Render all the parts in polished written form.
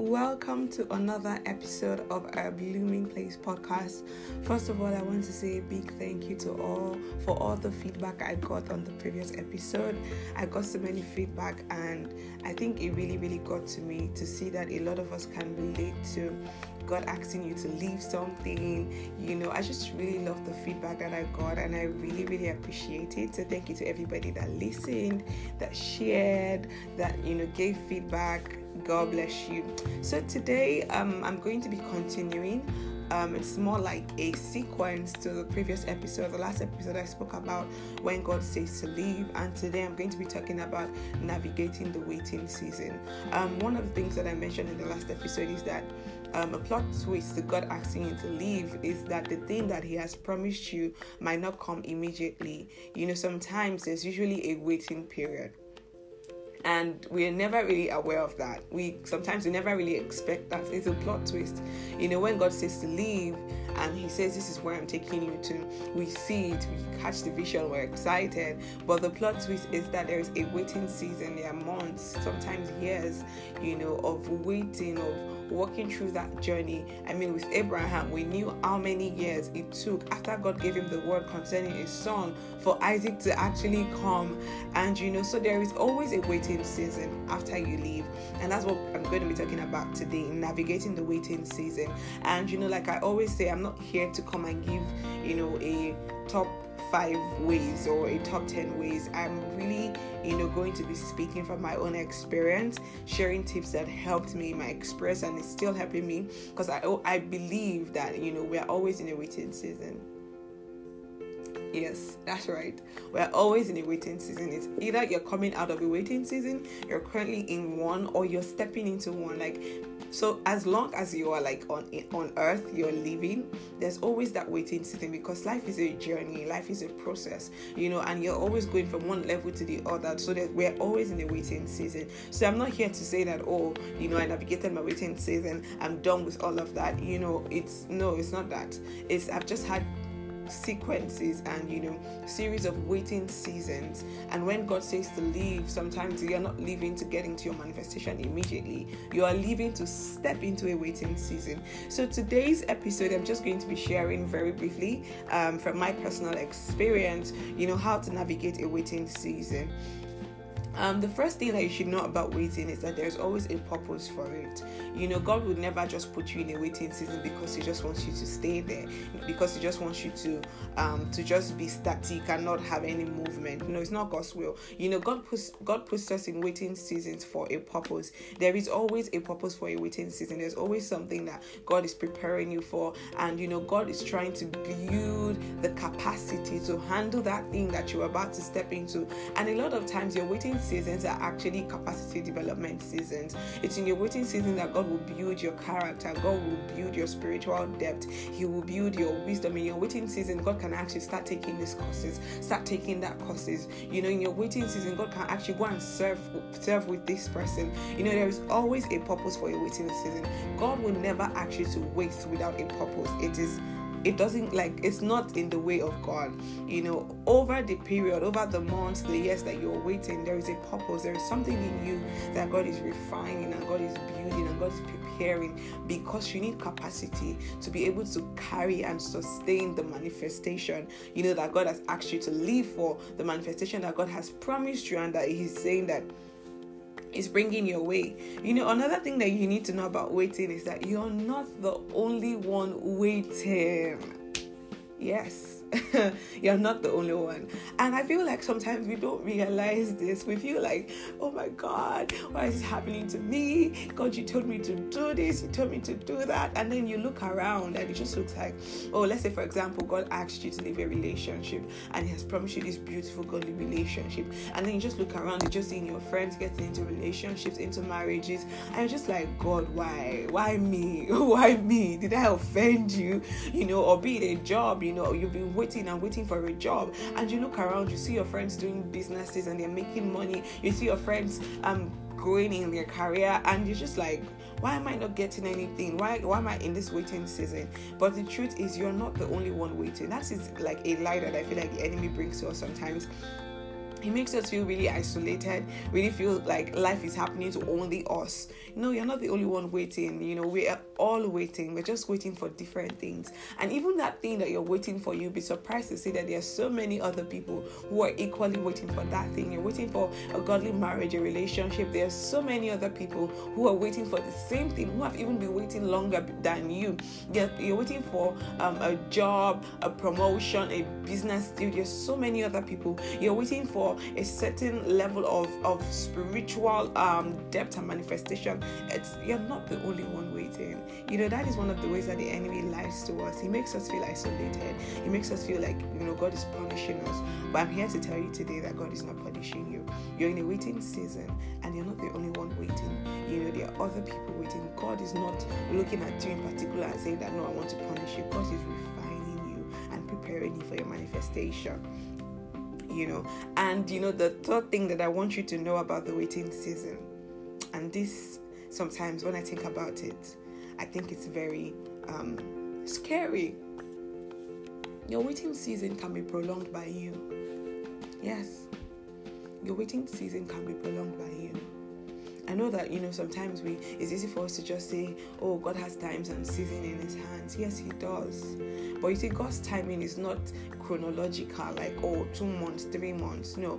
Welcome to another episode of our Blooming Place podcast. First of all, I want to say a big thank you to all for all the feedback I got on the previous episode. I got so many feedback, and I think it really got to me to see that a lot of us can relate to God asking you to leave something. You know, I just really love the feedback that I got, and I really appreciate it. So thank you to everybody that listened, that shared, that, you know, gave feedback. God bless you. So today I'm going to be continuing. It's more like a sequence to the previous episode. The last episode I spoke about when God says to leave, and today I'm going to be talking about navigating the waiting season. One of the things that I mentioned in the last episode is that a plot twist to God asking you to leave is that the thing that he has promised you might not come immediately. You know, sometimes there's usually a waiting period, and we're never really aware of that. We never really expect that. It's a plot twist. You know, when God says to leave and he says, this is where I'm taking you to, we see it, we catch the vision, we're excited. But the plot twist is that there is a waiting season. There are months, sometimes years, you know, of waiting, of walking through that journey. I mean, with Abraham, we knew how many years it took after God gave him the word concerning his son for Isaac to actually come. And, you know, so there is always a waiting season after you leave. And that's what I'm going to be talking about today, navigating the waiting season. And, you know, like I always say, I'm not here to come and give, you know, a top 5 ways or a top 10 ways. I'm really, you know, going to be speaking from my own experience, sharing tips that helped me in my experience, and it's still helping me, because I believe that, you know, we're always in a waiting season. Yes, that's right. We're always in a waiting season. It's either you're coming out of a waiting season, you're currently in one, or you're stepping into one. Like, so as long as you are like on earth, you're living, there's always that waiting season, because life is a journey, life is a process, you know, and you're always going from one level to the other. So that we're always in a waiting season. So I'm not here to say that, oh, you know, I navigated my waiting season, I'm done with all of that. You know, it's not that. It's I've just had sequences and, you know, series of waiting seasons. And when God says to leave, sometimes you're not leaving to get into your manifestation immediately. You are leaving to step into a waiting season. So today's episode, I'm just going to be sharing very briefly from my personal experience, you know, how to navigate a waiting season. The first thing that you should know about waiting is that there's always a purpose for it. You know, God would never just put you in a waiting season because he just wants you to stay there, because he just wants you to just be static and not have any movement. No, it's not God's will. You know, God puts us in waiting seasons for a purpose. There is always a purpose for a waiting season. There's always something that God is preparing you for, and, you know, God is trying to build the capacity to handle that thing that you're about to step into. And a lot of times you're waiting seasons are actually capacity development seasons. It's in your waiting season that God will build your character, God will build your spiritual depth, he will build your wisdom. In your waiting season, God can actually start taking these courses, start taking that courses. You know, in your waiting season, God can actually go and serve with this person. You know, there is always a purpose for a waiting season. God will never actually to waste without a purpose. It's not in the way of God. You know, over the period, over the months, the years that you're waiting, there is a purpose. There is something in you that God is refining, and God is building, and God is preparing, because you need capacity to be able to carry and sustain the manifestation, you know, that God has asked you to live for, the manifestation that God has promised you, and that he's saying that is bringing your way. You know, another thing that you need to know about waiting is that you're not the only one waiting. Yes. You're not the only one. And I feel like sometimes we don't realize this. We feel like, oh my God, why is this happening to me? God, you told me to do this, you told me to do that. And then you look around and it just looks like, oh, let's say for example, God asked you to leave a relationship and he has promised you this beautiful godly relationship, and then you just look around, you just seeing your friends getting into relationships, into marriages, and you're just like, God, why me? Did I offend you? You know, or be it a job, you know, you've been waiting for a job, and you look around, you see your friends doing businesses and they're making money, you see your friends growing in their career, and you're just like, why am I not getting anything? Why am I in this waiting season? But the truth is, you're not the only one waiting. That is like a lie that I feel like the enemy brings to us sometimes. It makes us feel really isolated, really feel like life is happening to only us. No, you're not the only one waiting. You know, we are all waiting. We're just waiting for different things. And even that thing that you're waiting for, you'll be surprised to see that there are so many other people who are equally waiting for that thing. You're waiting for a godly marriage, a relationship. There are so many other people who are waiting for the same thing, who have even been waiting longer than you. You're waiting for a job, a promotion, a business deal. There's so many other people. You're waiting for a certain level of spiritual depth and manifestation. You're not the only one waiting. You know, that is one of the ways that the enemy lies to us. He makes us feel isolated. He makes us feel like, you know, God is punishing us. But I'm here to tell you today that God is not punishing you. You're in a waiting season, and you're not the only one waiting. You know, there are other people waiting. God is not looking at you in particular and saying that, no, I want to punish you. God is refining you and preparing you for your manifestation. You know, and you know, the third thing that I want you to know about the waiting season, and this, sometimes when I think about it, I think it's very scary. Your waiting season can be prolonged by you. Yes, your waiting season can be prolonged by you. I know that, you know, sometimes it's easy for us to just say, oh, God has times and season in his hands. Yes, he does. But you see, God's timing is not chronological, like, oh, 2 months, 3 months. No,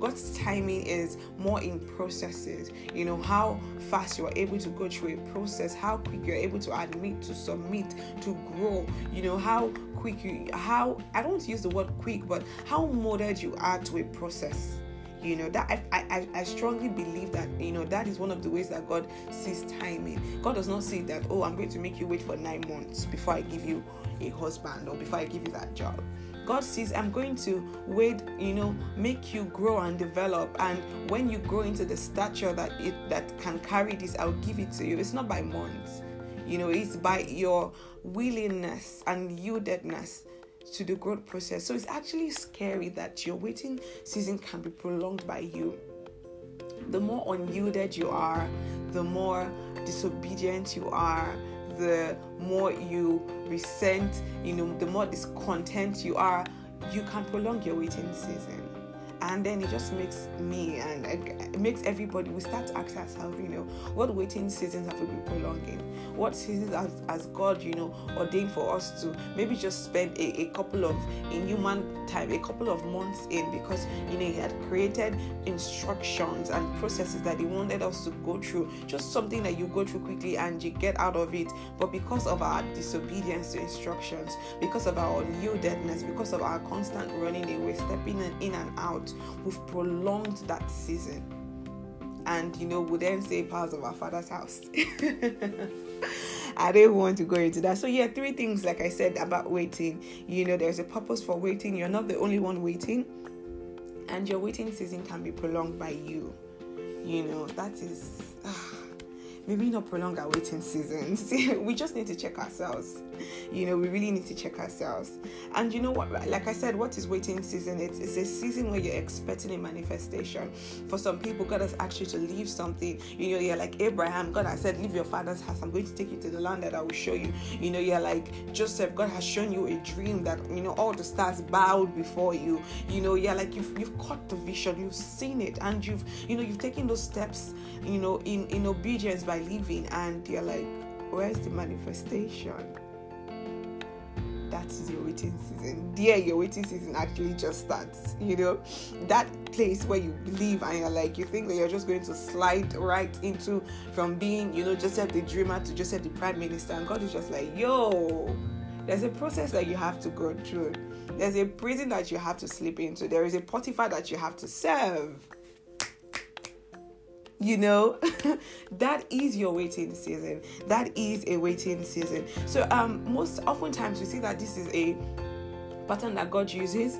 God's timing is more in processes. You know, how fast you are able to go through a process, how quick you're able to admit, to submit, to grow, you know, how I don't want to use the word quick, but how molded you are to a process. You know, that I strongly believe that, you know, that is one of the ways that God sees timing. God does not see that, oh, I'm going to make you wait for 9 months before I give you a husband or before I give you that job. God sees, I'm going to wait, you know, make you grow and develop. And when you grow into the stature that can carry this, I'll give it to you. It's not by months. You know, it's by your willingness and yieldedness to the growth process. So it's actually scary that your waiting season can be prolonged by you. The more unyielded you are, the more disobedient you are, the more you resent, you know, the more discontent you are, you can prolong your waiting season. And then it just makes me and it makes everybody, we start to ask ourselves, you know, what waiting seasons have we been prolonging? What seasons has God, you know, ordained for us to maybe just spend a couple of inhuman time, a couple of months in, because, you know, he had created instructions and processes that he wanted us to go through, just something that you go through quickly and you get out of it. But because of our disobedience to instructions, because of our unyieldedness, because of our constant running away, stepping in and out, we've prolonged that season. And, you know, we then say powers of our Father's house. I don't want to go into that. So yeah, 3 things, like I said, about waiting. You know, there's a purpose for waiting. You're not the only one waiting, and your waiting season can be prolonged by you. You know, that is maybe not prolong our waiting seasons. We just need to check ourselves. You know, we really need to check ourselves. And you know what? Like I said, what is waiting season? It's a season where you're expecting a manifestation. For some people, God has asked you to leave something. You know, you're like Abraham. God has said, leave your father's house. I'm going to take you to the land that I will show you. You know, you're like Joseph. God has shown you a dream that, you know, all the stars bowed before you. You know, you're like, you've caught the vision. You've seen it. And you've taken those steps, you know, in obedience by living, and you're like, where's the manifestation? That's your waiting season. Dear, your waiting season actually just starts. You know, that place where you believe and you're like, you think that you're just going to slide right into, from being, you know, Joseph the dreamer to Joseph the prime minister, and God is just like, yo, there's a process that you have to go through. There's a prison that you have to slip into. There is a Potiphar that you have to serve. You know, that is your waiting season. That is a waiting season. So most oftentimes we see that this is a pattern that God uses.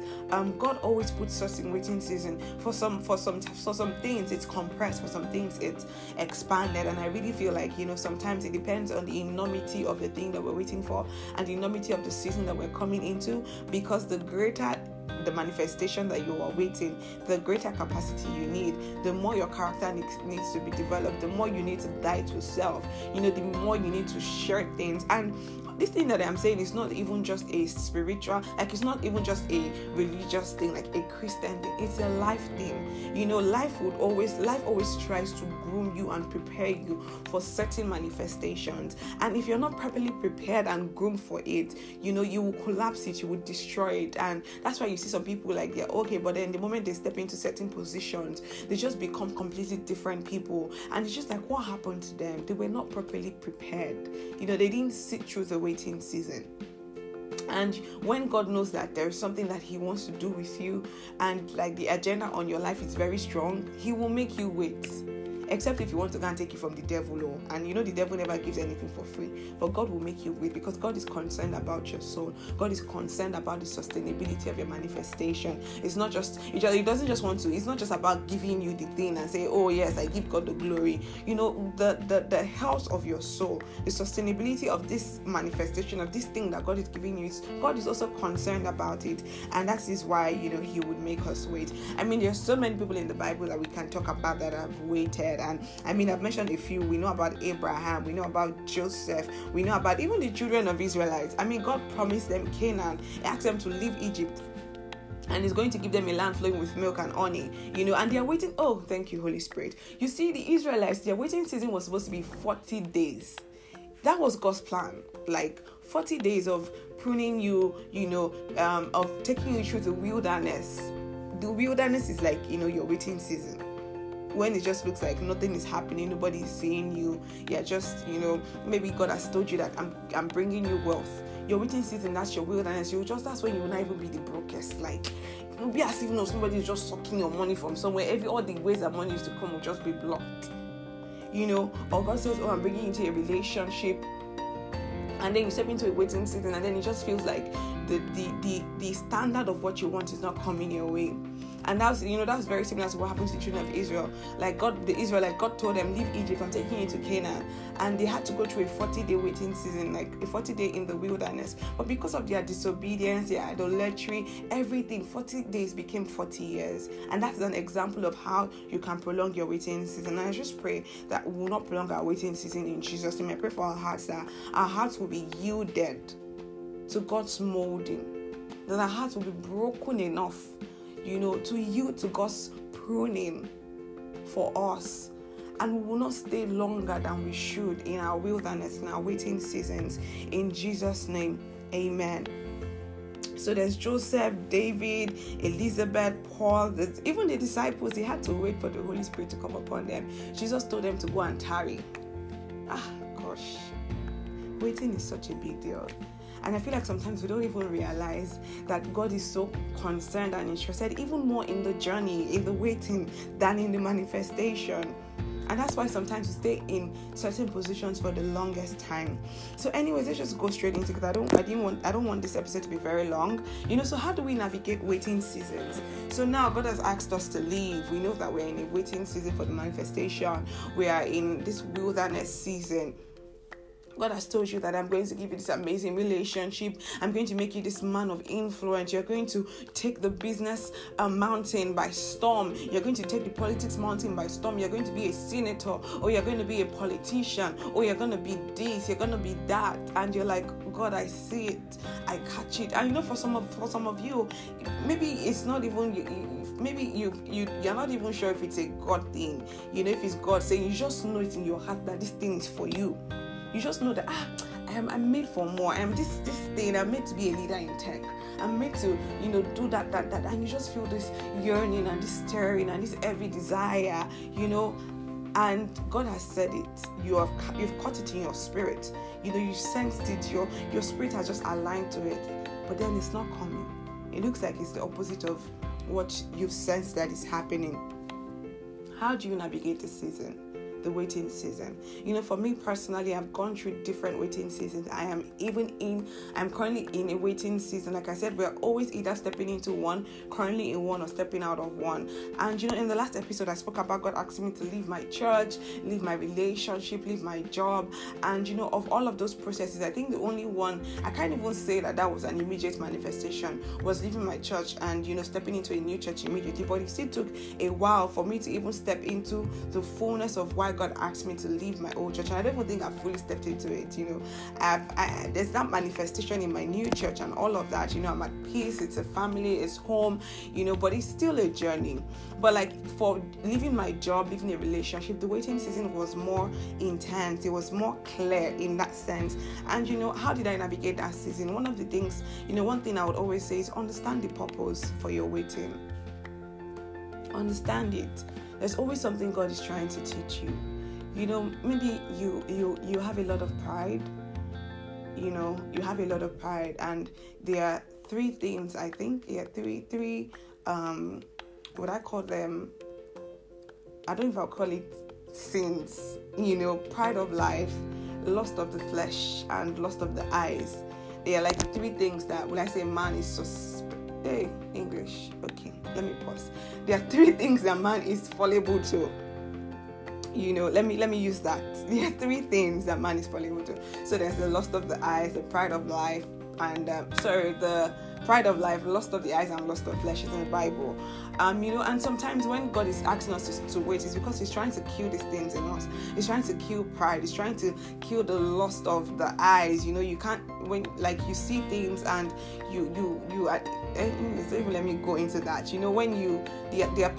God always puts us in waiting season. For some things it's compressed, for some things it's expanded. And I really feel like, you know, sometimes it depends on the enormity of the thing that we're waiting for and the enormity of the season that we're coming into, because the greater the manifestation that you are waiting, the greater capacity you need, the more your character needs to be developed, the more you need to die to self, you know, the more you need to share things. And this thing that I'm saying is not even just a spiritual, like it's not even just a religious thing, like a Christian thing. It's a life thing. You know, life always tries to groom you and prepare you for certain manifestations. And if you're not properly prepared and groomed for it, you know, you will collapse it, you will destroy it. And that's why you see some people like they're okay, but then the moment they step into certain positions, they just become completely different people. And it's just like, what happened to them? They were not properly prepared. You know, they didn't sit through the waiting season. And when God knows that there is something that he wants to do with you, and like the agenda on your life is very strong, he will make you wait. Except if you want to go and take it from the devil. And you know the devil never gives anything for free. But God will make you wait, because God is concerned about your soul. God is concerned about the sustainability of your manifestation. It's not just, it's not just about giving you the thing and say, oh yes, I give God the glory. You know, the health of your soul, the sustainability of this manifestation, of this thing that God is giving you, God is also concerned about it. And that is why, you know, he would make us wait. I mean, there's so many people in the Bible that we can talk about that have waited. And I mean, I've mentioned a few. We know about Abraham, we know about Joseph, we know about even the children of Israelites. I mean, God promised them Canaan, he asked them to leave Egypt, and he's going to give them a land flowing with milk and honey, you know, and they're waiting. Oh, thank you, Holy Spirit. You see, the Israelites, their waiting season was supposed to be 40 days. That was God's plan, like 40 days of pruning you, you know, of taking you through the wilderness. The wilderness is like, you know, your waiting season, when it just looks like nothing is happening, nobody's seeing you, yeah, just, you know, maybe God has told you that I'm bringing you wealth. Your waiting season, that's your wilderness. That's when you will not even be the brokest. Like, it will be as if somebody is just sucking your money from somewhere. All the ways that money used to come will just be blocked, you know. Or God says, oh, I'm bringing you into a relationship, and then you step into a waiting season, and then it just feels like the standard of what you want is not coming your way. And that's very similar to what happened to the children of Israel. Like God told them, leave Egypt, I'm taking you to Canaan. And they had to go through a 40-day waiting season, like a 40-day in the wilderness. But because of their disobedience, their idolatry, everything, 40 days became 40 years. And that's an example of how you can prolong your waiting season. And I just pray that we will not prolong our waiting season in Jesus' name. I pray for our hearts, that our hearts will be yielded to God's molding, that our hearts will be broken enough, you know, to yield to God's pruning for us. And we will not stay longer than we should in our wilderness, in our waiting seasons. In Jesus' name, amen. So there's Joseph, David, Elizabeth, Paul, even the disciples, they had to wait for the Holy Spirit to come upon them. Jesus told them to go and tarry. Ah, gosh. Waiting is such a big deal. And I feel like sometimes we don't even realize that God is so concerned and interested even more in the journey, in the waiting, than in the manifestation. And that's why sometimes we stay in certain positions for the longest time. So anyways, let's just go straight into it, because I don't want this episode to be very long. You know, so how do we navigate waiting seasons? So now God has asked us to leave. We know that we're in a waiting season for the manifestation. We are in this wilderness season. God has told you that I'm going to give you this amazing relationship. I'm going to make you this man of influence. You're going to take the business mountain by storm. You're going to take the politics mountain by storm. You're going to be a senator, or you're going to be a politician, or you're going to be this, you're going to be that. And you're like, God, I see it, I catch it. And you know, for some of you, maybe it's not even you're not even sure if it's a God thing. You know, if it's God saying, you just know it in your heart that this thing is for you. You just know that I'm made for more. I'm this thing. I'm made to be a leader in tech. I'm made to, you know, do that. And you just feel this yearning and this stirring and this every desire, you know. And God has said it. You've caught it in your spirit. You know, you sensed it. Your spirit has just aligned to it. But then it's not coming. It looks like it's the opposite of what you've sensed that is happening. How do you navigate this season? The waiting season. You know, for me personally, I've gone through different waiting seasons. I'm currently in a waiting season. Like I said, we're always either stepping into one, currently in one, or stepping out of one. And you know, in the last episode, I spoke about God asking me to leave my church, leave my relationship, leave my job. And you know, of all of those processes, I think the only one I can't even say that was an immediate manifestation was leaving my church and, you know, stepping into a new church immediately. But it still took a while for me to even step into the fullness of why God asked me to leave my old church. I don't even think I've fully stepped into it, you know. There's that manifestation in my new church and all of that, you know. I'm at peace. It's a family. It's home, you know. But it's still a journey. But like for leaving my job, leaving a relationship, the waiting season was more intense. It was more clear in that sense. And you know, how did I navigate that season? One thing I would always say is understand the purpose for your waiting. Understand it. There's always something God is trying to teach you. You know, maybe you have a lot of pride. You know, you have a lot of pride, and there are three things, I think. Yeah, three. What I call them, I don't know if I'll call it sins. You know, pride of life, lust of the flesh, and lust of the eyes. They are like three things that when I say man is English. Okay, let me pause. There are three things that man is fallible to. You know, let me use that. There are three things that man is fallible to. So there's the lust of the eyes, the pride of life, and the pride of life, lust of the eyes, and lust of flesh is in the Bible. You know, and sometimes when God is asking us to wait, it's because He's trying to kill these things in us. He's trying to kill pride. He's trying to kill the lust of the eyes. You know, you can't, when like you see things and you are. Don't even let me go into that. You know, when there are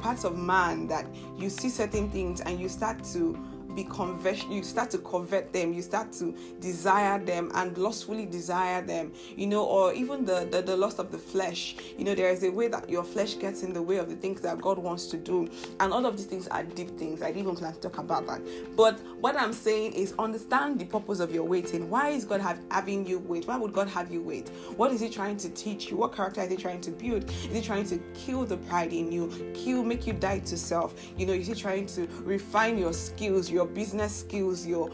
parts of man that you see certain things and you start to covet them, you start to desire them and lustfully desire them, you know, or even the lust of the flesh. You know, there is a way that your flesh gets in the way of the things that God wants to do, and all of these things are deep things. I didn't even plan to talk about that, but what I'm saying is understand the purpose of your waiting. Why is God having you wait? Why would God have you wait? What is He trying to teach you? What character is He trying to build? Is He trying to kill the pride in you, make you die to self? You know, is He trying to refine your skills, your business skills, your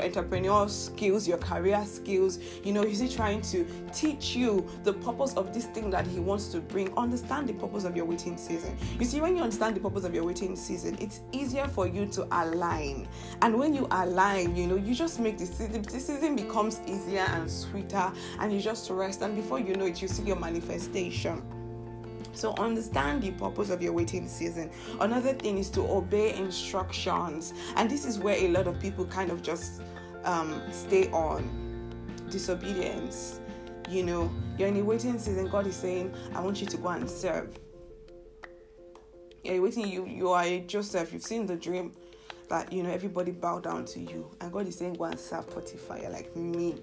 entrepreneurial skills, your career skills? You know, is He trying to teach you the purpose of this thing that He wants to bring? Understand the purpose of your waiting season. You see, when you understand the purpose of your waiting season, it's easier for you to align. And when you align, you know, you just make the season becomes easier and sweeter, and you just rest. And before you know it, you see your manifestation. So understand the purpose of your waiting season. Another thing is to obey instructions. And this is where a lot of people kind of just stay on. Disobedience. You know, you're in a waiting season. God is saying, I want you to go and serve. You're waiting. You are a Joseph. You've seen the dream that, you know, everybody bow down to you. And God is saying, go and serve Potiphar. You're like, me.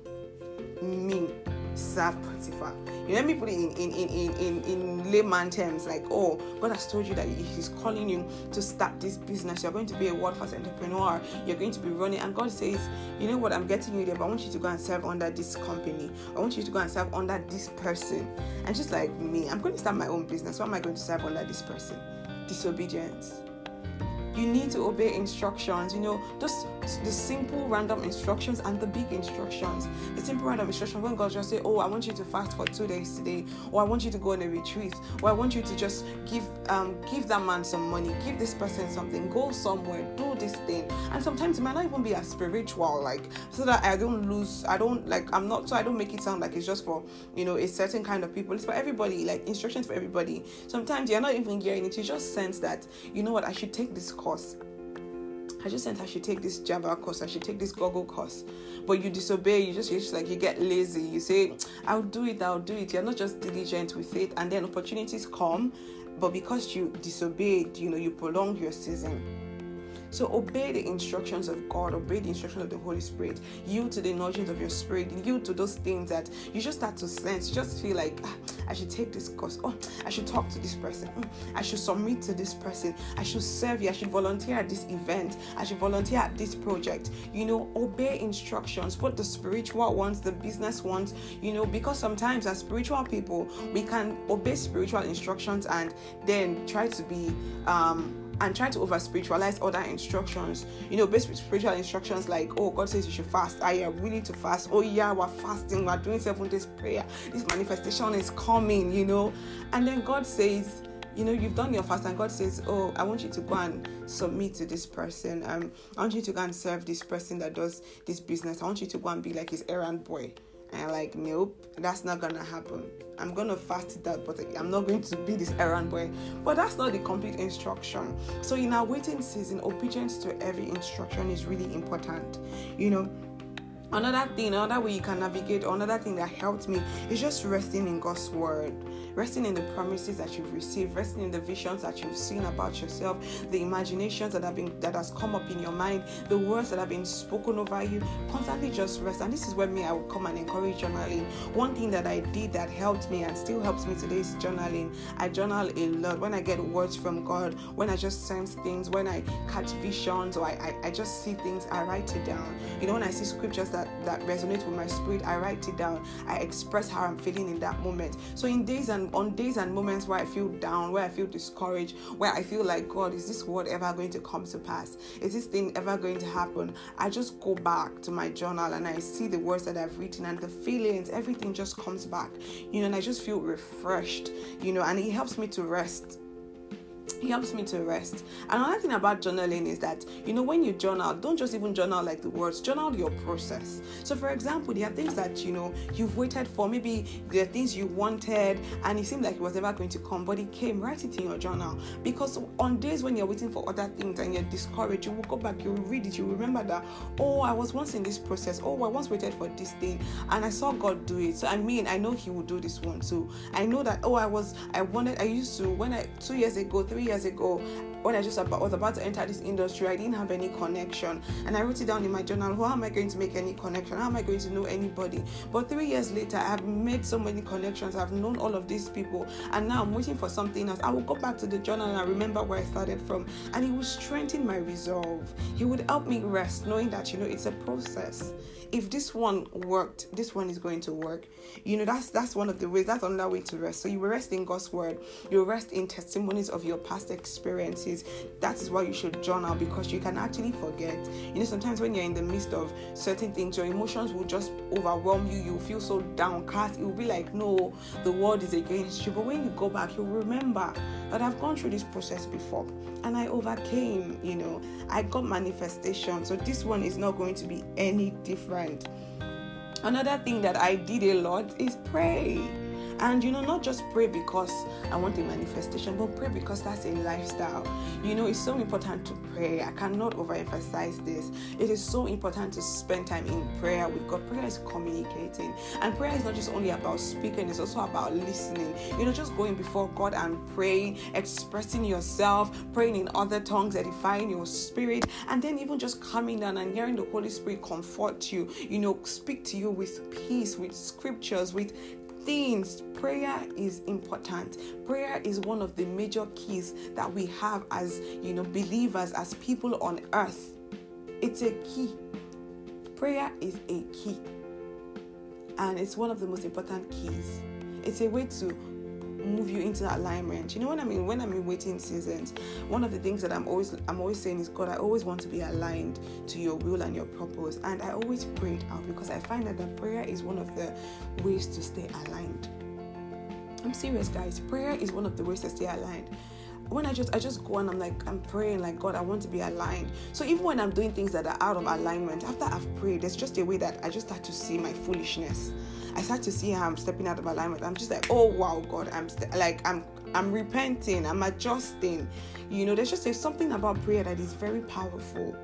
Serve Potiphar. You let me put it in layman terms, like, oh, God has told you that He's calling you to start this business. You're going to be a world-class entrepreneur. You're going to be running, and God says, you know what, I'm getting you there, but I want you to go and serve under this company. I want you to go and serve under this person. And just like me, I'm going to start my own business. Why am I going to serve under this person? Disobedience. You need to obey instructions, you know, just the simple random instructions and the big instructions. The simple random instruction, when God just say, oh, I want you to fast for 2 days today, or I want you to go on a retreat, or I want you to just give that man some money, give this person something, go somewhere, do this thing. And sometimes it might not even be as spiritual, like, so that I don't make it sound like it's just for, you know, a certain kind of people. It's for everybody, like instructions for everybody. Sometimes you're not even hearing it, you just sense that, you know what, I should take this course. I just said I should take this Java course, I should take this Google course, but you disobey. You're just like, you get lazy. You say, I'll do it. You're not just diligent with it, and then opportunities come, but because you disobeyed, you know, you prolong your season. So obey the instructions of God, obey the instructions of the Holy Spirit, yield to the nudgings of your spirit, yield to those things that you just start to sense. You just feel like, I should take this course, oh, I should talk to this person, I should submit to this person, I should serve here, I should volunteer at this event, I should volunteer at this project. You know, obey instructions, both the spiritual ones, the business ones, you know, because sometimes as spiritual people, we can obey spiritual instructions and then try to be, and try to over-spiritualize other instructions. You know, basic spiritual instructions like, oh, God says you should fast. Are you willing to fast? Oh, yeah, we're fasting. We're doing 7 days prayer. This manifestation is coming, you know. And then God says, you know, you've done your fast, and God says, oh, I want you to go and submit to this person. I want you to go and serve this person that does this business. I want you to go and be like his errand boy. And I'm like, nope, that's not gonna happen. I'm gonna fast it out, but I'm not going to be this errand boy. But that's not the complete instruction. So in our waiting season, obedience to every instruction is really important. You know, another thing, another way you can navigate, another thing that helped me is just resting in God's word, resting in the promises that you've received, resting in the visions that you've seen about yourself, the imaginations that has come up in your mind, the words that have been spoken over you. Constantly just rest. And this is where I will come and encourage journaling. One thing that I did that helped me and still helps me today is journaling. I journal a lot when I get words from God, when I just sense things, when I catch visions, or I just see things, I write it down. You know, when I see scriptures that resonates with my spirit, I write it down. I express how I'm feeling in that moment. So on days and moments where I feel down, where I feel discouraged, where I feel like, God, is this word ever going to come to pass? Is this thing ever going to happen? I just go back to my journal and I see the words that I've written and the feelings, everything just comes back, you know, and I just feel refreshed, you know, and it helps me to rest. It helps me to rest. Another thing about journaling is that, you know, when you journal, don't just even journal like the words, journal your process. So, for example, there are things that, you know, you've waited for, maybe there are things you wanted and it seemed like it was never going to come, but it came. Write it in your journal, because on days when you're waiting for other things and you're discouraged, you will go back, you will read it, you will remember that, oh, I was once in this process, oh, I once waited for this thing and I saw God do it. So, I mean, I know He will do this one too. I know that, oh, I used to, 3 years ago, when I was about to enter this industry, I didn't have any connection, and I wrote it down in my journal. How am I going to make any connection? How am I going to know anybody? But 3 years later, I've made so many connections. I've known all of these people, and now I'm waiting for something else. I will go back to the journal and I remember where I started from, and it will strengthen my resolve. He would help me rest, knowing that, you know, it's a process. If this one worked, this one is going to work. You know, that's one of the ways. That's another way to rest. So you rest in God's word. You rest in testimonies of your past experiences. That is why you should journal, because you can actually forget. You know, sometimes when you're in the midst of certain things, your emotions will just overwhelm you. You feel so downcast. It will be like, no, the world is against you. But when you go back, you'll remember that I've gone through this process before and I overcame. You know, I got manifestation. So this one is not going to be any different. Another thing that I did a lot is pray. And, you know, not just pray because I want a manifestation, but pray because that's a lifestyle. You know, it's so important to pray. I cannot overemphasize this. It is so important to spend time in prayer with God. Prayer is communicating. And prayer is not just only about speaking. It's also about listening. You know, just going before God and praying, expressing yourself, praying in other tongues, edifying your spirit. And then even just coming down and hearing the Holy Spirit comfort you, you know, speak to you with peace, with scriptures, with things. Prayer is important. Prayer is one of the major keys that we have as, you know, believers, as people on earth. It's a key. Prayer is a key. And it's one of the most important keys. It's a way to move you into alignment. You know what I mean? When I'm in waiting seasons, one of the things that I'm always saying is, God, I always want to be aligned to your will and your purpose. And I always pray it out, because I find that the prayer is one of the ways to stay aligned. I'm serious, guys. Prayer is one of the ways to stay aligned. When I just go and I'm like, I'm praying like, God, I want to be aligned. So even when I'm doing things that are out of alignment, after I've prayed, there's just a way that I just start to see my foolishness. I start to see how I'm stepping out of alignment. I'm just like, oh wow, God, I'm repenting, I'm adjusting. You know, there's just something about prayer that is very powerful,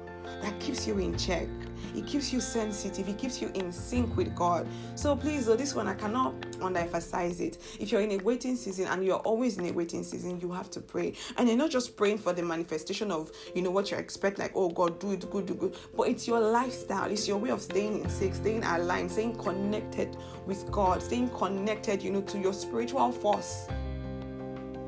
that keeps you in check. It keeps you sensitive. It keeps you in sync with God. So please, though, this one I cannot underemphasize it. If you're in a waiting season, and you're always in a waiting season, you have to pray. And you're not just praying for the manifestation of, you know, what you expect, like, oh God, do it, good, do good. But it's your lifestyle. It's your way of staying in sync, staying aligned, staying connected with God, staying connected, you know, to your spiritual force.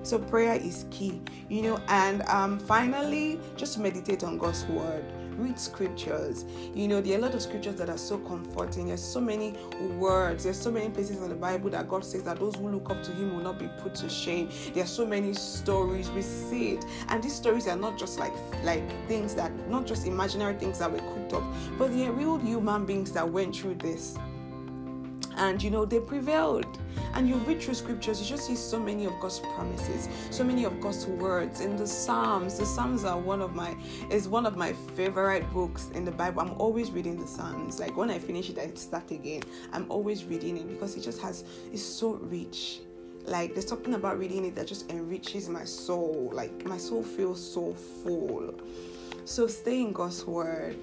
So prayer is key, you know. And finally, just meditate on God's word. Read scriptures. You know, there are a lot of scriptures that are so comforting. There's so many words. There's so many places in the Bible that God says that those who look up to Him will not be put to shame. There are so many stories. We see it, and these stories are not just like things that, not just imaginary things that were cooked up, but they are real human beings that went through this. and they prevailed. And you read through scriptures, you just see so many of God's promises, so many of God's words in the Psalms. The Psalms are one of my favorite books in the Bible. I'm always reading the Psalms. Like when I finish it, I start again. I'm always reading it because it's so rich. Like there's something about reading it that just enriches my soul. Like my soul feels so full. So stay in God's word.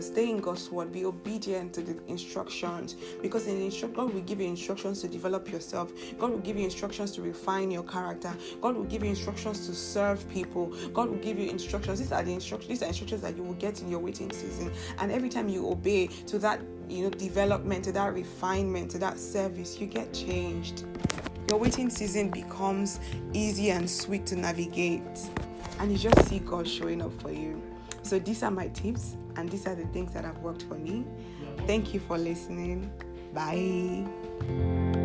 Stay in God's word, be obedient to the instructions, because God will give you instructions to develop yourself. God will give you instructions to refine your character. God will give you instructions to serve people. God will give you instructions. These are instructions that you will get in your waiting season. And every time you obey to that, development, to that refinement, to that service, you get changed. Your waiting season becomes easy and sweet to navigate. And you just see God showing up for you. So these are my tips, and these are the things that have worked for me. Thank you for listening. Bye.